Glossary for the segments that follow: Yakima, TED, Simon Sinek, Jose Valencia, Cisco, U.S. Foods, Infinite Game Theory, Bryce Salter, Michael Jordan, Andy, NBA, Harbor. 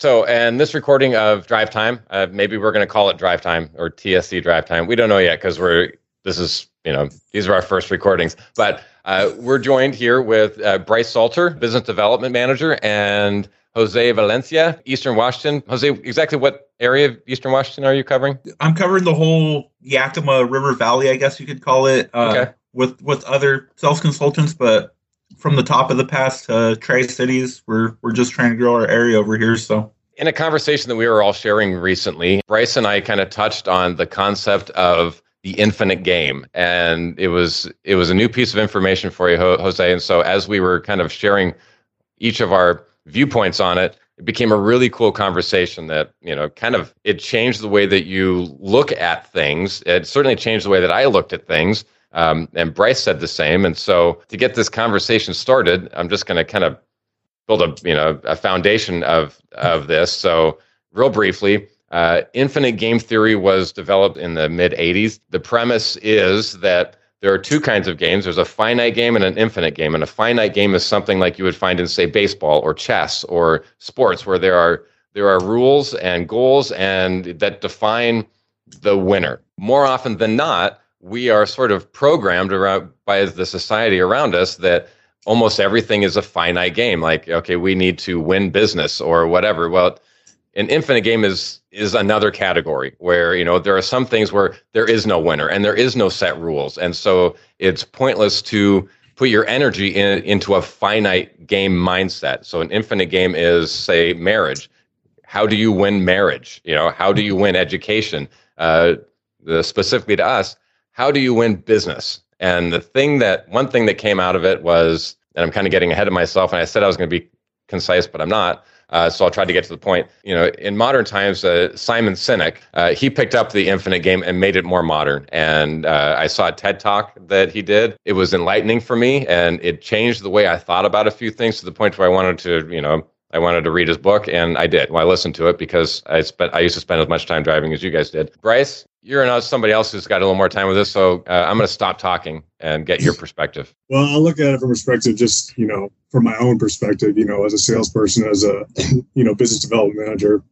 So, and this recording of Drive Time, maybe we're going to call it Drive Time or TSC Drive Time. We don't know yet because these are our first recordings. But we're joined here with Bryce Salter, Business Development Manager, and Jose Valencia, Eastern Washington. Jose, exactly what area of Eastern Washington are you covering? I'm covering the whole Yakima River Valley, I guess you could call it, okay. With other sales consultants, but from the top of the pass to Tri-Cities, we're just trying to grow our area over here. So, in a conversation that we were all sharing recently, Bryce and I kind of touched on the concept of the infinite game, and it was a new piece of information for you, Jose. And so, as we were kind of sharing each of our viewpoints on it, it became a really cool conversation that, you know, kind of it changed the way that you look at things. It certainly changed the way that I looked at things. And Bryce said the same. And so to get this conversation started, I'm just going to kind of build a foundation of this. So real briefly, infinite game theory was developed in the mid 80s. The premise is that there are two kinds of games. There's a finite game and an infinite game. And a finite game is something like you would find in, say, baseball or chess or sports, where there are rules and goals and that define the winner. More often than not, we are sort of programmed around by the society around us that almost everything is a finite game. Like, okay, we need to win business or whatever. Well, an infinite game is another category where, you know, there are some things where there is no winner and there is no set rules. And so it's pointless to put your energy into a finite game mindset. So an infinite game is, say, marriage. How do you win marriage? You know, how do you win education? Specifically to us, how do you win business? And one thing that came out of it was, and I'm kind of getting ahead of myself, and I said I was going to be concise, but I'm not. So I'll try to get to the point. You know, in modern times, Simon Sinek, he picked up the infinite game and made it more modern. And I saw a TED Talk that he did. It was enlightening for me, and it changed the way I thought about a few things to the point where I wanted to read his book, and I did. Well, I listened to it because I used to spend as much time driving as you guys did. Bryce, you're somebody else who's got a little more time with this, so I'm going to stop talking and get your perspective. Well, I'll look at it from perspective, just, you know, from my own perspective, you know, as a salesperson, as a, you know, business development manager.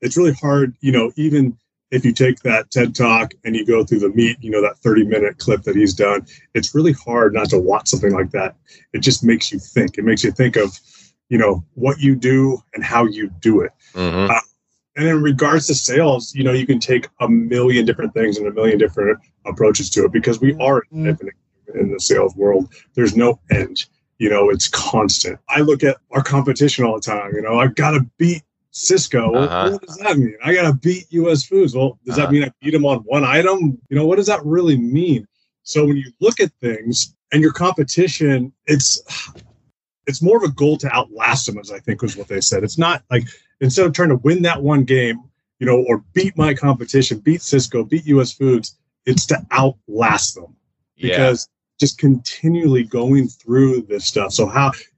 It's really hard, you know, even if you take that TED Talk and you go through the meat, you know, that 30-minute clip that he's done, it's really hard not to watch something like that. It just makes you think. It makes you think of, you know, what you do and how you do it. Mm-hmm. And in regards to sales, you know, you can take a million different things and a million different approaches to it, because we are infinite in the sales world. There's no end. You know, it's constant. I look at our competition all the time. You know, I've got to beat Cisco. Uh-huh. What does that mean? I got to beat U.S. Foods. Well, does that mean I beat them on one item? You know, what does that really mean? So when you look at things and your competition, it's more of a goal to outlast them, as I think was what they said. It's not like, instead of trying to win that one game, you know, or beat my competition, beat Cisco, beat U.S. Foods, it's to outlast them. Because just continually going through this stuff. So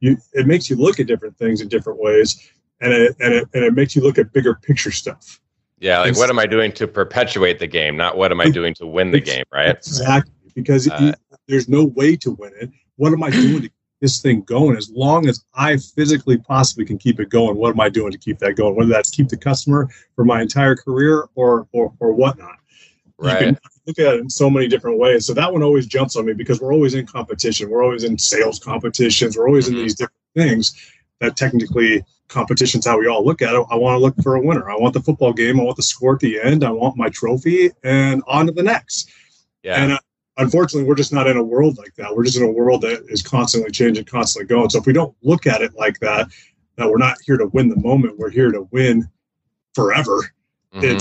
it makes you look at different things in different ways, and it makes you look at bigger picture stuff. Yeah, like, what am I doing to perpetuate the game, not what am I doing to win the game, right? Exactly, because there's no way to win it. What am I doing to this thing going? As long as I physically possibly can keep it going, what am I doing to keep that going? Whether that's keep the customer for my entire career or whatnot. Right. You can look at it in so many different ways. So that one always jumps on me, because we're always in competition. We're always in sales competitions. We're always in these different things that technically competition's how we all look at it. I want to look for a winner. I want the football game. I want the score at the end. I want my trophy, and on to the next. Yeah. And unfortunately, we're just not in a world like that. We're just in a world that is constantly changing, constantly going. So if we don't look at it like that, that we're not here to win the moment, we're here to win forever. Mm-hmm.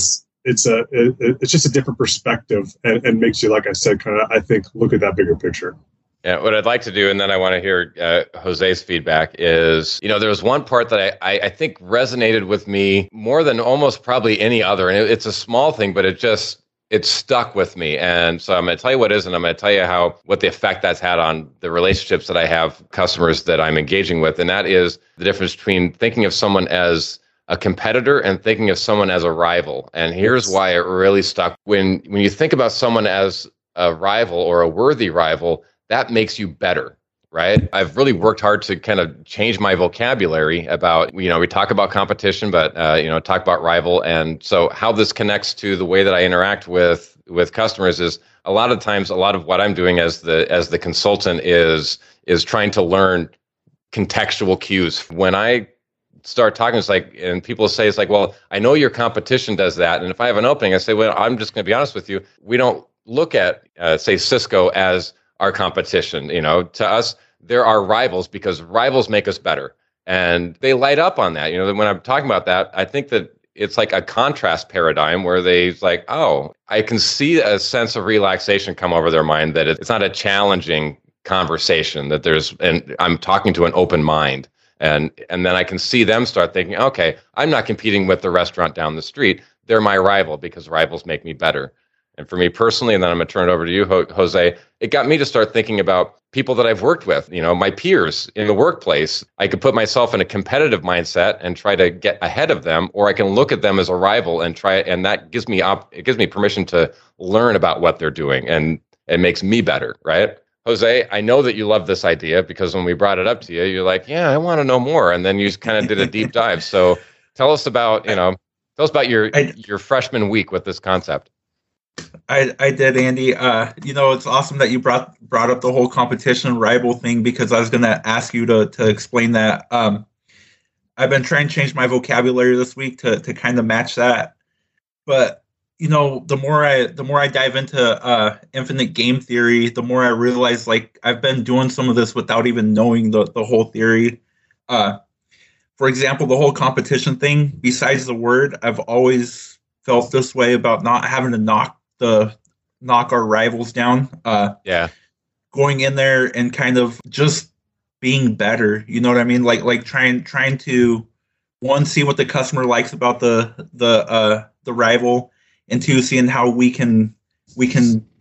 It's just a different perspective, and makes you, like I said, kind of, I think, look at that bigger picture. Yeah, what I'd like to do, and then I want to hear Jose's feedback, is, you know, there was one part that I think resonated with me more than almost probably any other. And it's a small thing, but it stuck with me. And so I'm going to tell you what is, and I'm going to tell you what the effect that's had on the relationships that I have, customers that I'm engaging with. And that is the difference between thinking of someone as a competitor and thinking of someone as a rival. And here's why it really stuck. When you think about someone as a rival or a worthy rival, that makes you better. right? I've really worked hard to kind of change my vocabulary about, you know, we talk about competition, but, you know, talk about rival. And so how this connects to the way that I interact with customers is a lot of times, a lot of what I'm doing as the consultant is trying to learn contextual cues. When I start talking, it's like, and people say, it's like, well, I know your competition does that. And if I have an opening, I say, well, I'm just going to be honest with you. We don't look at, say, Cisco as our competition. You know, to us, they're our rivals because rivals make us better. And they light up on that. You know, when I'm talking about that, I think that it's like a contrast paradigm where they like, oh, I can see a sense of relaxation come over their mind, that it's not a challenging conversation, that and I'm talking to an open mind. And then I can see them start thinking, okay, I'm not competing with the restaurant down the street. They're my rival because rivals make me better. And for me personally, and then I'm going to turn it over to you, Jose, it got me to start thinking about people that I've worked with, you know, my peers in the workplace. I could put myself in a competitive mindset and try to get ahead of them, or I can look at them as a rival and try, and that gives me permission to learn about what they're doing, and it makes me better, right? Jose, I know that you love this idea because when we brought it up to you, you're like, yeah, I want to know more. And then you kind of did a deep dive. So tell us about your freshman week with this concept. I did, Andy. You know, it's awesome that you brought up the whole competition rival thing, because I was going to ask you to explain that. I've been trying to change my vocabulary this week to kind of match that. But you know, the more I dive into infinite game theory, the more I realize, like, I've been doing some of this without even knowing the whole theory. For example, the whole competition thing, besides the word, I've always felt this way about not having to knock our rivals down. Going in there and kind of just being better. You know what I mean? Like trying to, one, see what the customer likes about the rival, and two, seeing how we can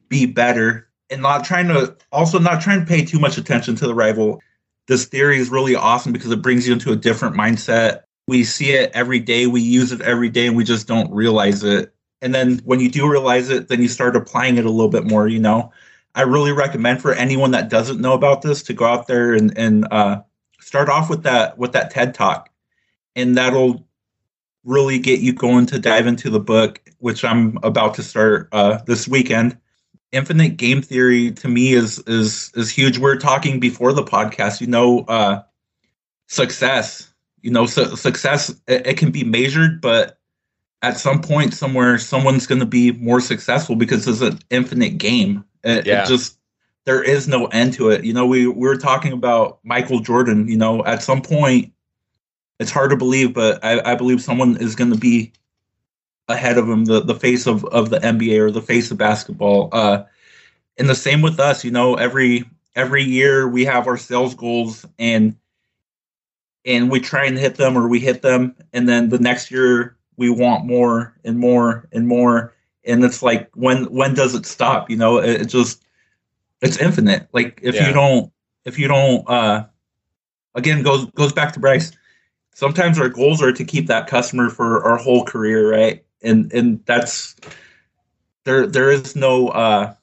be better, and not trying to pay too much attention to the rival. This theory is really awesome because it brings you into a different mindset. We see it every day, we use it every day, and we just don't realize it. And then when you do realize it, then you start applying it a little bit more, you know. I really recommend for anyone that doesn't know about this to go out there and start off with that TED Talk. And that'll really get you going to dive into the book, which I'm about to start this weekend. Infinite Game Theory to me is huge. We're talking before the podcast, you know, success. You know, success, it can be measured, but at some point somewhere, someone's going to be more successful because it's an infinite game. It just, there is no end to it. You know, we're talking about Michael Jordan. You know, at some point, it's hard to believe, but I believe someone is going to be ahead of him, the face of the NBA or the face of basketball. And the same with us, you know, every year we have our sales goals and we try and hit them, or we hit them. And then the next year we want more and more and more. And it's like, when does it stop? You know, it's infinite. Like if you don't, again, goes back to Bryce. Sometimes our goals are to keep that customer for our whole career, right? And that's, there is no,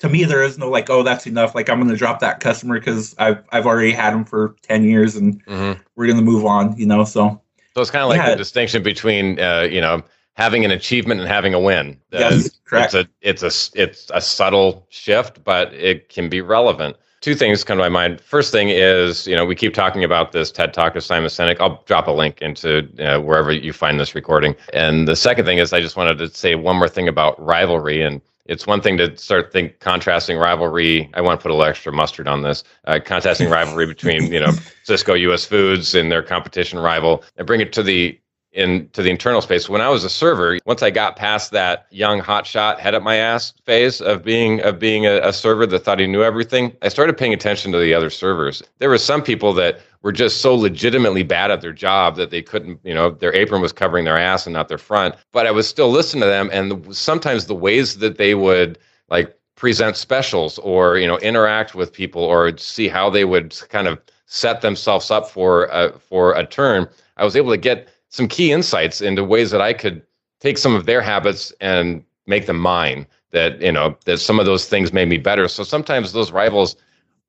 to me, there is no like, oh, that's enough. Like, I'm going to drop that customer because I've already had him for 10 years and we're going to move on, you know? So it's kind of like the distinction between, you know, having an achievement and having a win. Yes, correct. It's a subtle shift, but it can be relevant. Two things come to my mind. First thing is, you know, we keep talking about this TED Talk of Simon Sinek. I'll drop a link into wherever you find this recording. And the second thing is, I just wanted to say one more thing about rivalry. And it's one thing to start contrasting rivalry. I want to put a little extra mustard on this. Contrasting rivalry between, you know, Cisco, U.S. Foods, and their competition rival, and bring it into the internal space. When I was a server, once I got past that young hotshot head up my ass phase of being a server that thought he knew everything, I started paying attention to the other servers. There were some people that were just so legitimately bad at their job that they couldn't, you know, their apron was covering their ass and not their front. But I was still listening to them, and sometimes the ways that they would like present specials, or, you know, interact with people, or see how they would kind of set themselves up for a turn, I was able to get some key insights into ways that I could take some of their habits and make them mine, that, you know, that some of those things made me better. So sometimes those rivals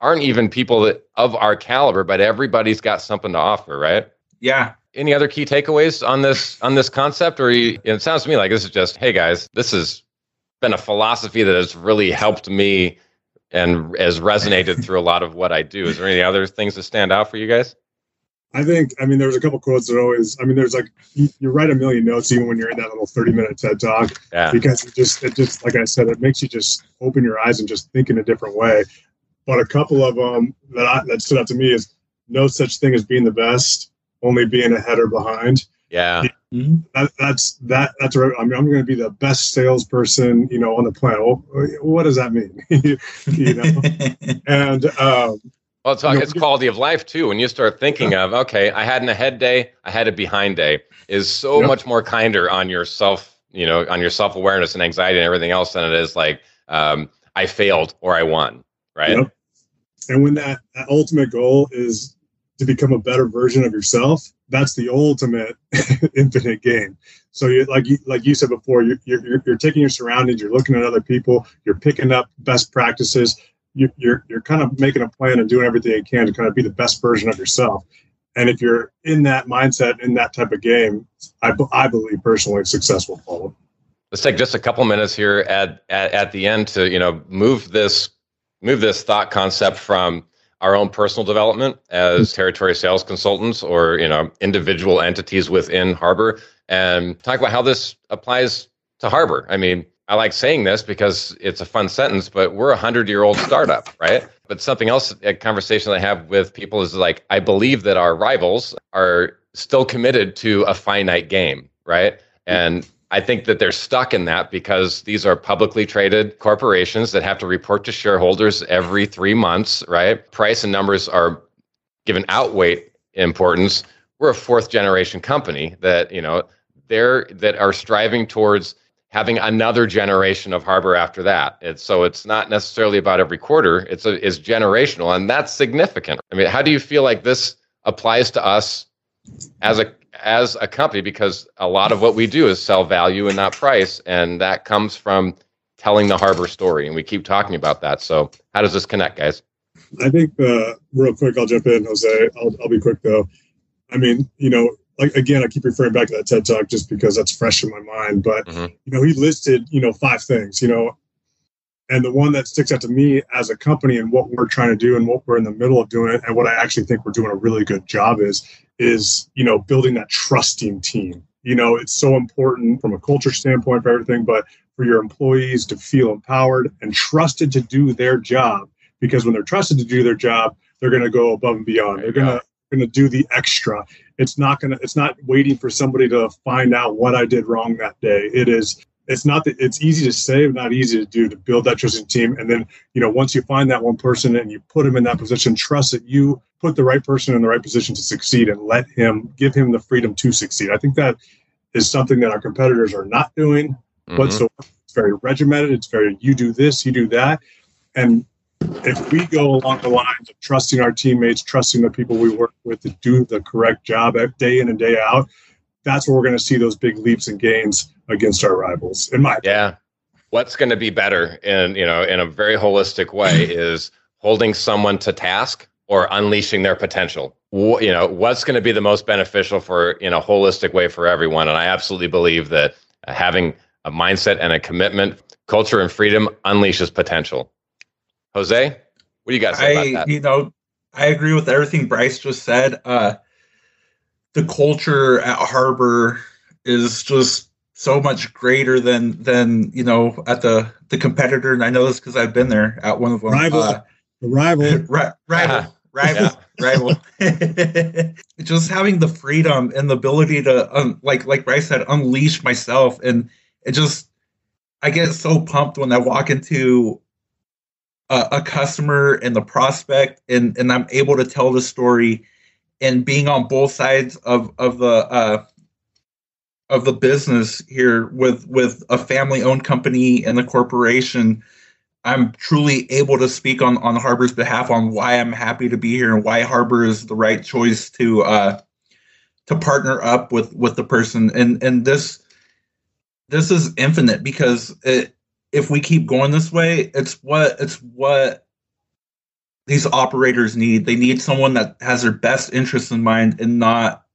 aren't even people that of our caliber, but everybody's got something to offer, right? Yeah. Any other key takeaways on this concept? Or it sounds to me like this is just, hey guys, this has been a philosophy that has really helped me and has resonated through a lot of what I do. Is there any other things that stand out for you guys? I mean, there's a couple quotes that always, I mean, there's like, you write a million notes even when you're in that little 30-minute TED Talk, yeah, because it just, like I said, it makes you just open your eyes and just think in a different way. But a couple of them that stood out to me is no such thing as being the best, only being ahead or behind. Yeah. Mm-hmm. That's right. I mean, I'm going to be the best salesperson, you know, on the planet. Well, what does that mean? You know? And, well, it's quality of life, too. When you start thinking of, okay, I had an ahead day, I had a behind day, is so much more kinder on yourself, you know, on your self-awareness and anxiety and everything else than it is like, I failed or I won, right? Yep. And when that ultimate goal is to become a better version of yourself, that's the ultimate infinite game. So you said before, you're taking your surroundings, you're looking at other people, you're picking up best practices, you're kind of making a plan and doing everything you can to kind of be the best version of yourself. And if you're in that mindset, in that type of game, I believe personally success will follow. Let's take just a couple minutes here at the end to, you know, move this thought concept from our own personal development as territory sales consultants or, you know, individual entities within Harbor, and talk about how this applies to Harbor. I mean, I like saying this because it's a fun sentence, but we're a 100-year-old startup, right? But something else, a conversation I have with people is like, I believe that our rivals are still committed to a finite game, right? And I think that they're stuck in that because these are publicly traded corporations that have to report to shareholders every 3 months, right? Price and numbers are given outweight importance. We're a fourth-generation company that, you know, that are striving towards having another generation of Harbor after that. So it's not necessarily about every quarter, it's generational, and that's significant. I mean, how do you feel like this applies to us as a company? Because a lot of what we do is sell value and not price, and that comes from telling the Harbor story, and we keep talking about that. So how does this connect, guys? I think, real quick, I'll jump in, Jose. I'll be quick, though. I mean, you know, like, again, I keep referring back to that TED Talk just because that's fresh in my mind. But, you know, he listed, you know, 5 things, you know, and the one that sticks out to me as a company and what we're trying to do and what we're in the middle of doing and what I actually think we're doing a really good job is, you know, building that trusting team. You know, it's so important from a culture standpoint for everything, but for your employees to feel empowered and trusted to do their job, because when they're trusted to do their job, they're going to go above and beyond. They're going to do the extra. It's not waiting for somebody to find out what I did wrong that day. It's easy to say, but not easy to do, to build that trusting team. And then, you know, once you find that one person and you put him in that position, trust that you put the right person in the right position to succeed and give him the freedom to succeed. I think that is something that our competitors are not doing, but so it's very regimented. It's very, you do this, you do that. And if we go along the lines of trusting our teammates, trusting the people we work with to do the correct job day in and day out, that's where we're going to see those big leaps and gains against our rivals, in my opinion. Yeah. What's going to be better in a very holistic way is holding someone to task or unleashing their potential. You know, what's going to be the most beneficial for, in a holistic way, for everyone? And I absolutely believe that having a mindset and a commitment, culture and freedom unleashes potential. Jose, what do you got to say about that? You know, I agree with everything Bryce just said. The culture at Harbor is just so much greater than you know, at the competitor, and I know this because I've been there at one of them. Rival. Just having the freedom and the ability to, like Bryce said, unleash myself, and it just, I get so pumped when I walk into a customer and the prospect, and I'm able to tell the story, and being on both sides of the business here with a family-owned company and the corporation, I'm truly able to speak on Harbor's behalf on why I'm happy to be here and why Harbor is the right choice to partner up with the person. And this is infinite, because if we keep going this way, it's what these operators need. They need someone that has their best interests in mind and not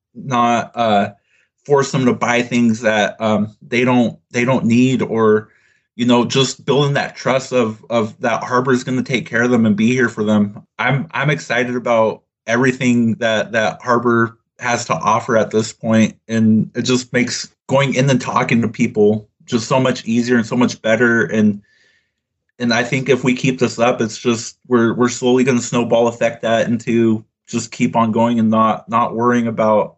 force them to buy things that they don't need, or, you know, just building that trust of that Harbor is going to take care of them and be here for them. I'm excited about everything that Harbor has to offer at this point, and it just makes going in and talking to people just so much easier and so much better. And I think if we keep this up, it's just we're slowly going to snowball effect that into just keep on going and not worrying about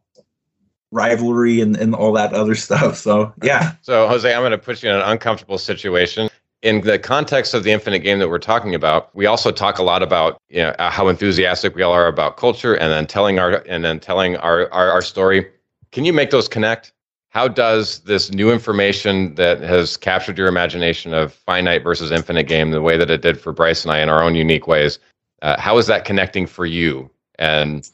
rivalry and all that other stuff. So, yeah. So, Jose, I'm going to put you in an uncomfortable situation. In the context of the infinite game that we're talking about, we also talk a lot about, you know, how enthusiastic we all are about culture and then telling our story. Can you make those connect? How does this new information that has captured your imagination of finite versus infinite game, the way that it did for Bryce and I in our own unique ways, how is that connecting for you? And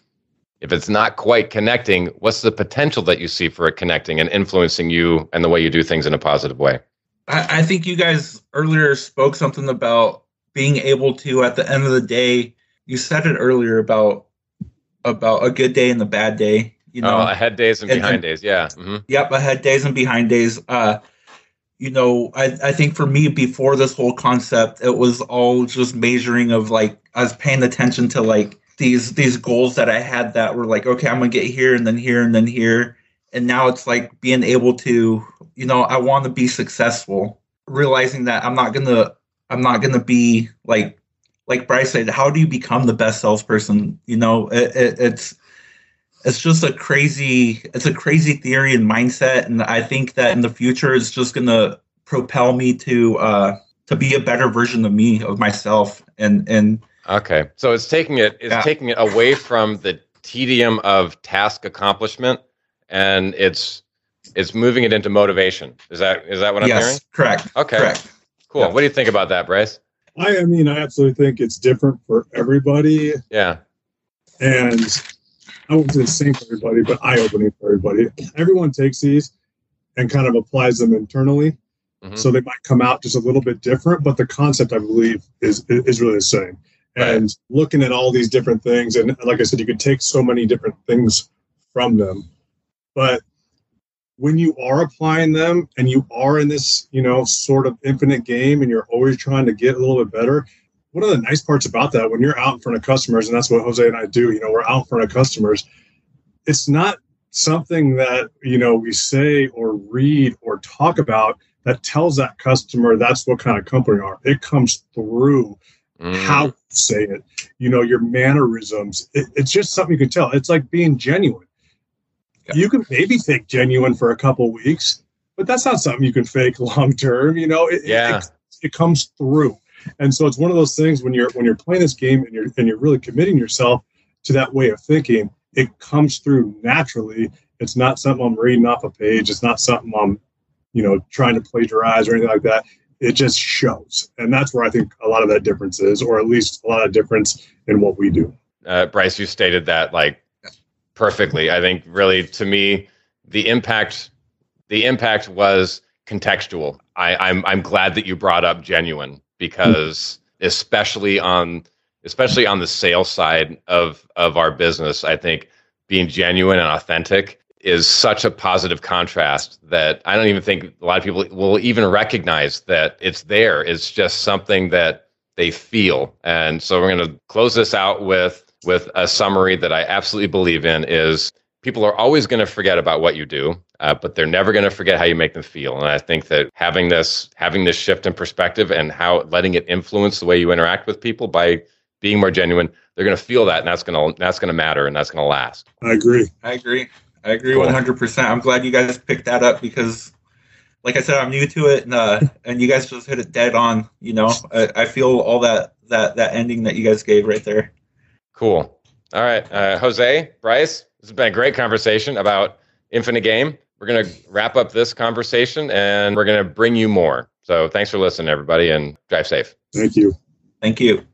if it's not quite connecting, what's the potential that you see for it connecting and influencing you and the way you do things in a positive way? I think you guys earlier spoke something about being able to, at the end of the day, you said it earlier about a good day and the bad day. You know, ahead days and behind days. Yeah. Mm-hmm. Yep. Ahead days and behind days. You know, I think for me, before this whole concept, it was all just measuring of, like, I was paying attention to, like, these goals that I had that were like, okay, I'm going to get here and then here and then here. And now it's like being able to, you know, I want to be successful, realizing that I'm not going to be like Bryce said, how do you become the best salesperson? You know, it's just a crazy theory and mindset. And I think that in the future, it's just going to propel me to be a better version of me, of myself. And okay. So it's taking it away from the tedium of task accomplishment. And it's moving it into motivation. Is that what I'm hearing? Yes, correct. Okay, correct. Cool. Yeah. What do you think about that, Bryce? I absolutely think it's different for everybody. Yeah. And I won't say the same for everybody, but eye-opening for everybody. Everyone takes these and kind of applies them internally. Mm-hmm. So they might come out just a little bit different, but the concept, I believe, is really the same. Right. And looking at all these different things, and like I said, you could take so many different things from them. But when you are applying them and you are in this, you know, sort of infinite game and you're always trying to get a little bit better, one of the nice parts about that, when you're out in front of customers, and that's what Jose and I do, you know, we're out in front of customers, it's not something that, you know, we say or read or talk about that tells that customer that's what kind of company we are. It comes through how you say it, you know, your mannerisms. It's just something you can tell. It's like being genuine. You can maybe fake genuine for a couple weeks, but that's not something you can fake long term. You know, it comes through, and so it's one of those things when you're playing this game and you're really committing yourself to that way of thinking. It comes through naturally. It's not something I'm reading off a page. It's not something I'm, you know, trying to plagiarize or anything like that. It just shows, and that's where I think a lot of that difference is, or at least a lot of difference in what we do. Bryce, you stated that like. Perfectly. I think really, to me, the impact was contextual. I'm glad that you brought up genuine, because especially on the sales side of our business, I think being genuine and authentic is such a positive contrast that I don't even think a lot of people will even recognize that it's there. It's just something that they feel. And so we're going to close this out with a summary that I absolutely believe in is people are always going to forget about what you do, but they're never going to forget how you make them feel. And I think that having this shift in perspective and how letting it influence the way you interact with people by being more genuine, they're going to feel that, and that's going to matter, and that's going to last. I agree. Cool. 100%. I'm glad you guys picked that up, because like I said, I'm new to it, and you guys just hit it dead on. You know, I feel all that ending that you guys gave right there. Cool. All right. Jose, Bryce, this has been a great conversation about Infinite Game. We're going to wrap up this conversation and we're going to bring you more. So thanks for listening, everybody, and drive safe. Thank you. Thank you.